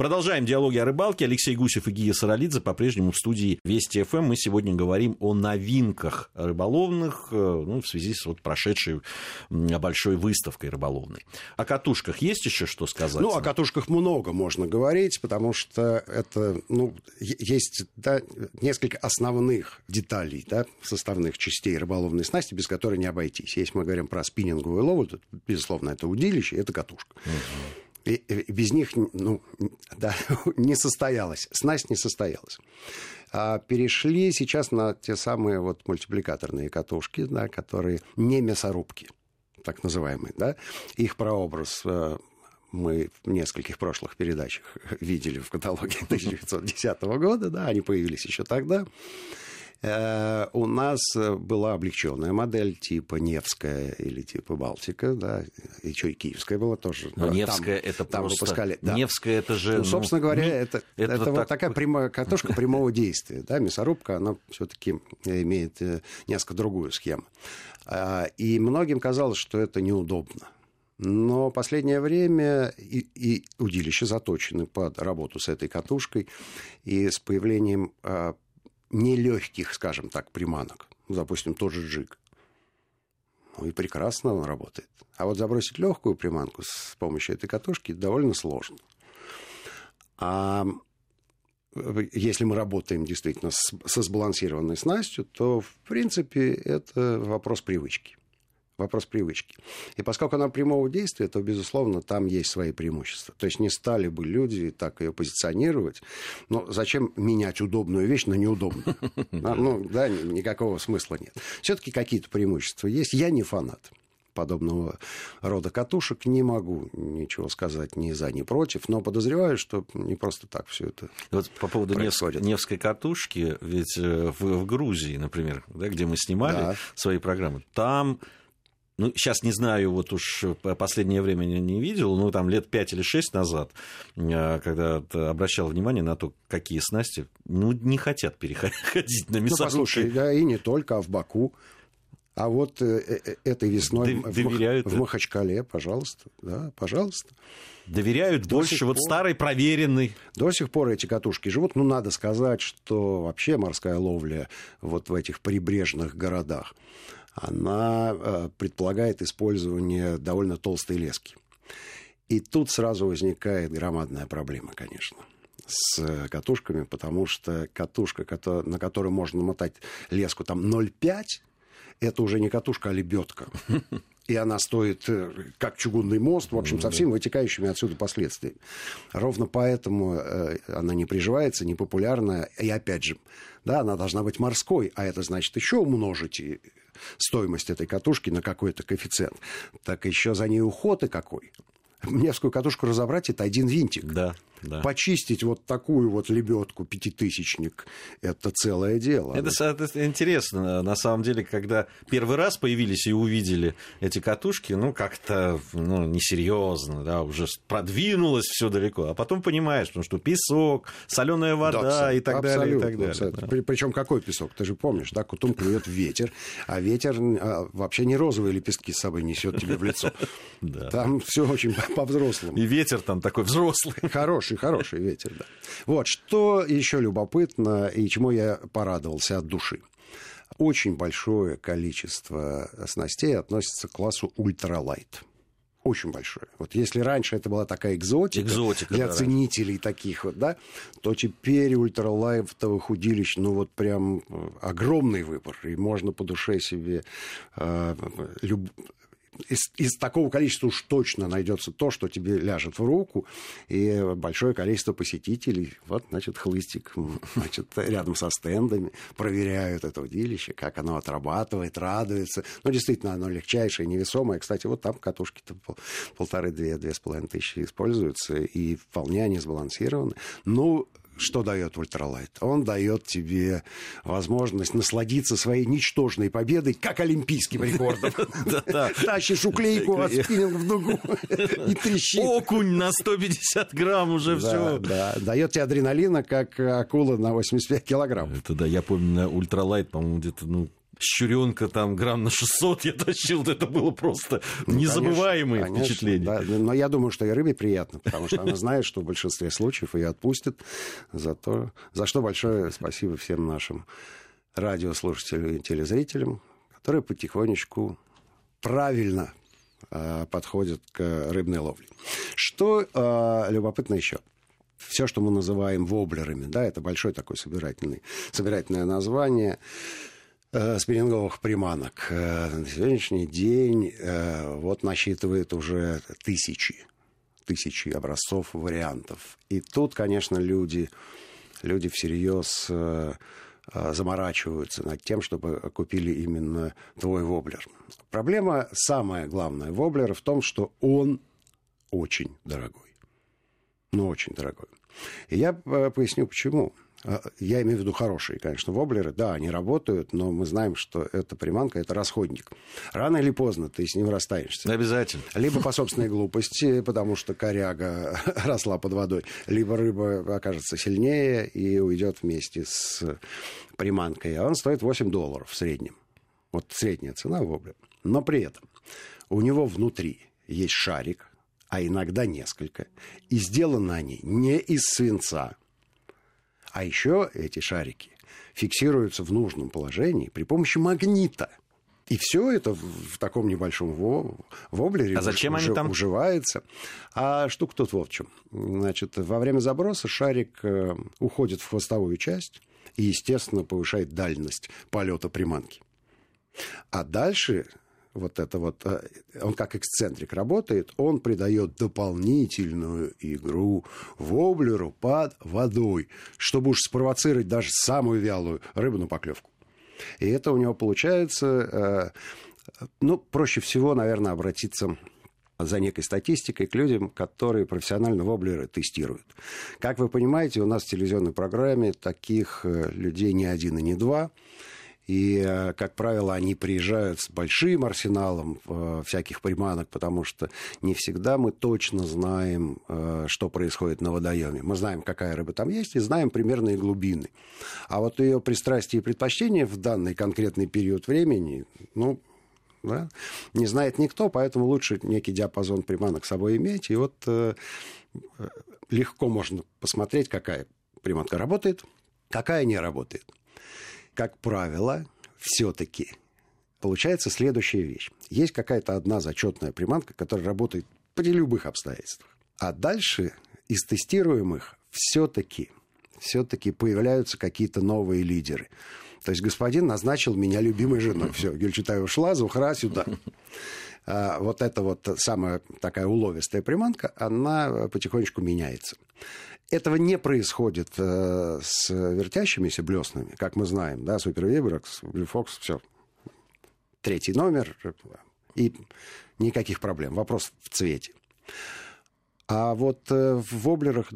Продолжаем диалоги о рыбалке. Алексей Гусев и Гия Саралидзе по-прежнему в студии Вести-ФМ. Мы сегодня говорим о новинках рыболовных, в связи с прошедшей большой выставкой рыболовной. О катушках есть еще что сказать? О катушках много можно говорить, потому что это, есть несколько основных деталей, составных частей рыболовной снасти, без которой не обойтись. Если мы говорим про спиннинговую лову, то, безусловно, это удилище, это катушка. И без них не состоялось. Снасть не состоялась. Перешли сейчас на те самые мультипликаторные катушки, которые не мясорубки, так называемые. Их прообраз мы в нескольких прошлых передачах видели в каталоге 1910 года. Они появились еще тогда. У нас была облегченная модель типа Невская или типа Балтика, и Киевская была тоже. Невская там, это там просто... выпускали. Да. Невская это же... собственно говоря, это так... такая прямая катушка прямого действия. Мясорубка, она все-таки имеет несколько другую схему. И многим казалось, что это неудобно. Но в последнее время и удилища заточены под работу с этой катушкой, и с появлением... нелегких, скажем так, приманок. Допустим, тот же джиг. И прекрасно он работает. А забросить легкую приманку с помощью этой катушки довольно сложно. А если мы работаем действительно со сбалансированной снастью, то, в принципе, это вопрос привычки. Вопрос привычки. И поскольку она прямого действия, то, безусловно, там есть свои преимущества. То есть не стали бы люди так ее позиционировать. Но зачем менять удобную вещь на неудобную? Никакого смысла нет. Все-таки какие-то преимущества есть. Я не фанат подобного рода катушек, не могу ничего сказать ни за, ни против, но подозреваю, что не просто так все это по поводу происходит. Невской катушки, ведь в Грузии, например, где мы снимали свои программы, там... сейчас не знаю, последнее время не видел, там лет 5 или 6 назад, когда обращал внимание на то, какие снасти, не хотят переходить на мясорубки. Послушай, и не только, а в Баку. А этой весной в Махачкале, пожалуйста, пожалуйста. Доверяют до больше старой, проверенной. До сих пор эти катушки живут. Надо сказать, что вообще морская ловля в этих прибрежных городах, она предполагает использование довольно толстой лески. И тут сразу возникает громадная проблема, конечно, с катушками, потому что катушка, на которой можно намотать леску 0,5, это уже не катушка, а лебедка. И она стоит как чугунный мост, в общем, со всеми вытекающими отсюда последствиями. Ровно поэтому она не приживается, не популярна. И опять же, она должна быть морской, а это значит еще умножить стоимость этой катушки на какой-то коэффициент. Так еще за ней уход и какой. Невскую катушку разобрать — это один винтик. Да. Почистить такую лебедку, пятитысячник, это целое дело. Это интересно, на самом деле, когда первый раз появились и увидели эти катушки, несерьезно, уже продвинулось все далеко, а потом понимаешь, что песок, соленая вода и так далее, и так далее. Причем какой песок? Ты же помнишь, кутум клюет ветер, а ветер вообще не розовые лепестки с собой несет тебе в лицо. Там все очень по-взрослому. И ветер там такой взрослый. Хороший ветер, что еще любопытно и чему я порадовался от души. Очень большое количество снастей относится к классу ультралайт. Очень большое. Если раньше это была такая экзотика для ценителей таких, то теперь ультралайтовых удилищ, прям огромный выбор. И можно по душе себе из такого количества уж точно найдется то, что тебе ляжет в руку, и большое количество посетителей. Хлыстик, рядом со стендами проверяют это удилище, как оно отрабатывает, радуется. Действительно, оно легчайшее, невесомое. Кстати, там катушки-то 1500-2500 используются, и вполне они сбалансированы. Что дает ультралайт? Он дает тебе возможность насладиться своей ничтожной победой, как олимпийским рекордом. Тащишь уклейку от спиннинга в дугу и трещит. Окунь на 150 грамм уже все. Дает тебе адреналина, как акула на 85 килограмм. Я помню, ультралайт, по-моему, где-то щуренка там грамм на 600 я тащил, это было просто незабываемое впечатление. Да, но я думаю, что и рыбе приятно, потому что она знает, что в большинстве случаев ее отпустят. За что большое спасибо всем нашим радиослушателям и телезрителям, которые потихонечку правильно подходят к рыбной ловле. Что любопытно еще? Все, что мы называем воблерами, да, это большое такое собирательное название спиннинговых приманок. На сегодняшний день вот насчитывает уже тысячи образцов, вариантов. И тут, конечно, люди всерьез заморачиваются над тем, чтобы купили именно твой воблер. Проблема, самая главная воблера, в том, что он очень дорогой. Ну, очень дорогой. И я поясню, почему. Я имею в виду хорошие, конечно, воблеры. Да, они работают, но мы знаем, что эта приманка – это расходник. Рано или поздно ты с ним расстанешься. Обязательно. Либо по собственной глупости, потому что коряга росла под водой, либо рыба окажется сильнее и уйдет вместе с приманкой. А он стоит $8 в среднем. Вот средняя цена воблера. Но при этом у него внутри есть шарик, а иногда несколько. И сделаны они не из свинца. А еще эти шарики фиксируются в нужном положении при помощи магнита. И все это в таком небольшом воблере уживается. А штука тут вот в чем. Значит, во время заброса шарик уходит в хвостовую часть и, естественно, повышает дальность полета приманки. А дальше... он как эксцентрик работает, он придает дополнительную игру воблеру под водой, чтобы уж спровоцировать даже самую вялую рыбу на поклевку. И это у него получается, проще всего, наверное, обратиться за некой статистикой к людям, которые профессионально воблеры тестируют. Как вы понимаете, у нас в телевизионной программе таких людей не один и не два. И, как правило, они приезжают с большим арсеналом всяких приманок, потому что не всегда мы точно знаем, что происходит на водоеме. Мы знаем, какая рыба там есть, и знаем примерные глубины. А вот ее пристрастие и предпочтение в данный конкретный период времени, не знает никто, поэтому лучше некий диапазон приманок с собой иметь. И вот легко можно посмотреть, какая приманка работает, какая не работает. Как правило, все-таки получается следующая вещь. Есть какая-то одна зачетная приманка, которая работает при любых обстоятельствах. А дальше из тестируемых все-таки появляются какие-то новые лидеры. То есть господин назначил меня любимой женой. Все, Гюльчатай ушла, Зухра сюда. Вот эта вот самая такая уловистая приманка, она потихонечку меняется. Этого не происходит с вертящимися блеснами, как мы знаем, да, Супервайбрекс, Блюфокс, все, 3-й номер, и никаких проблем, вопрос в цвете. А вот в воблерах,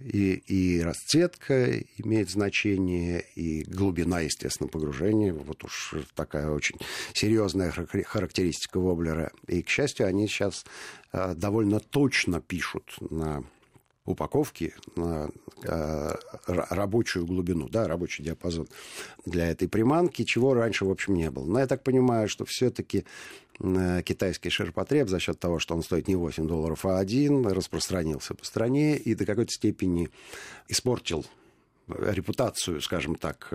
и расцветка имеет значение, и глубина, естественно, погружения. Вот уж такая очень серьезная характеристика воблера. И, к счастью, они сейчас довольно точно пишут на упаковке на рабочую глубину, да, рабочий диапазон для этой приманки, чего раньше, в общем, не было. Но я так понимаю, что все-таки китайский ширпотреб за счет того, что он стоит не $8, а $1, распространился по стране и до какой-то степени испортил репутацию, скажем так,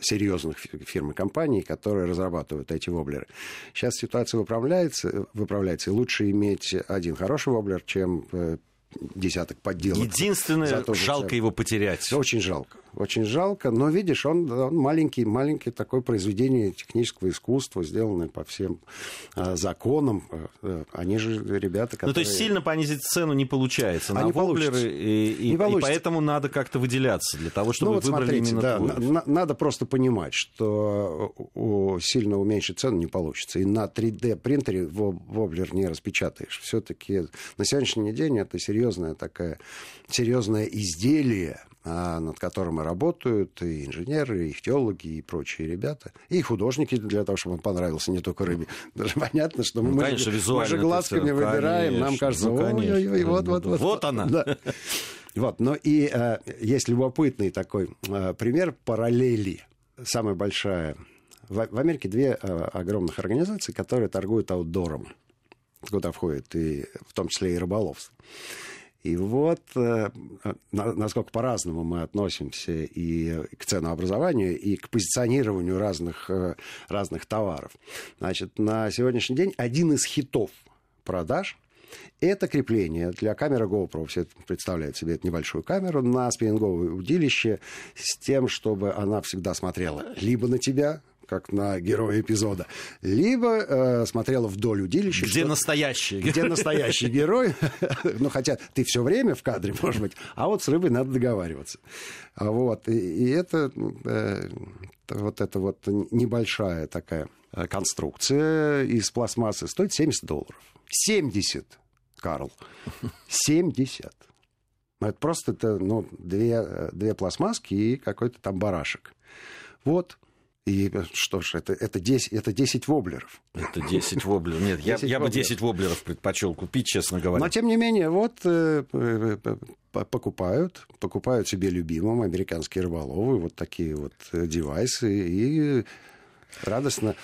серьезных фирм и компаний, которые разрабатывают эти воблеры. Сейчас ситуация выправляется, и лучше иметь один хороший воблер, чем десяток подделок. Единственное, жалко его потерять. Очень жалко, но, видишь, он маленький такое произведение технического искусства, сделанное по всем законам. Они же ребята, которые... Ну, то есть сильно понизить цену не получается на воблеры, и поэтому надо как-то выделяться для того, чтобы выбрали именно твой. Надо просто понимать, что сильно уменьшить цену не получится. И на 3D-принтере воблер не распечатаешь. Все-таки на сегодняшний день это серьезное изделие, над которым и работают и инженеры, и ихтеологи, и прочие ребята, и художники, для того, чтобы он понравился не только рыбе. Даже понятно, что мы же глазками выбираем, нам кажется, ой-ой-ой, вот она. Да. Но и есть любопытный такой пример параллели. Самая большая В Америке две огромных организации, которые торгуют аутдором, куда входит и в том числе и рыболовство. И вот насколько по-разному мы относимся и к ценообразованию, и к позиционированию разных товаров. Значит, на сегодняшний день один из хитов продаж – это крепление для камеры GoPro. Все представляют себе эту небольшую камеру на спиннинговое удилище с тем, чтобы она всегда смотрела либо на тебя, как на героя эпизода, либо смотрела вдоль удилища. Где настоящий герой. Где настоящий герой. Ну, хотя ты все время в кадре, может быть, а вот с рыбой надо договариваться. Вот. И это вот небольшая такая конструкция из пластмассы стоит $70. 70, Карл. 70. Это просто две пластмасски и какой-то там барашек. Вот. И что ж, это 10 воблеров. Это 10 воблеров. Нет, 10 я воблеров. Бы 10 воблеров предпочел купить, честно говоря. Но, тем не менее, вот покупают себе любимым американские рыболовы вот такие вот девайсы и радостно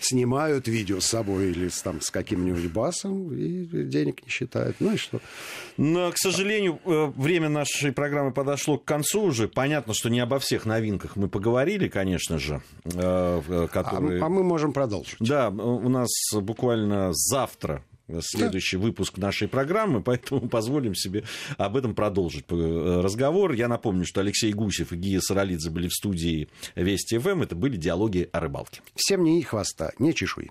снимают видео с собой или там, с каким-нибудь басом и денег не считают. Ну и что? Но, к сожалению, время нашей программы подошло к концу уже. Понятно, что не обо всех новинках мы поговорили, конечно же. Которые... А мы можем продолжить. Да, у нас буквально завтра следующий выпуск нашей программы, поэтому позволим себе об этом продолжить разговор. Я напомню, что Алексей Гусев и Гия Саралидзе были в студии Вести-ФМ. Это были диалоги о рыбалке. Всем ни хвоста, ни чешуи.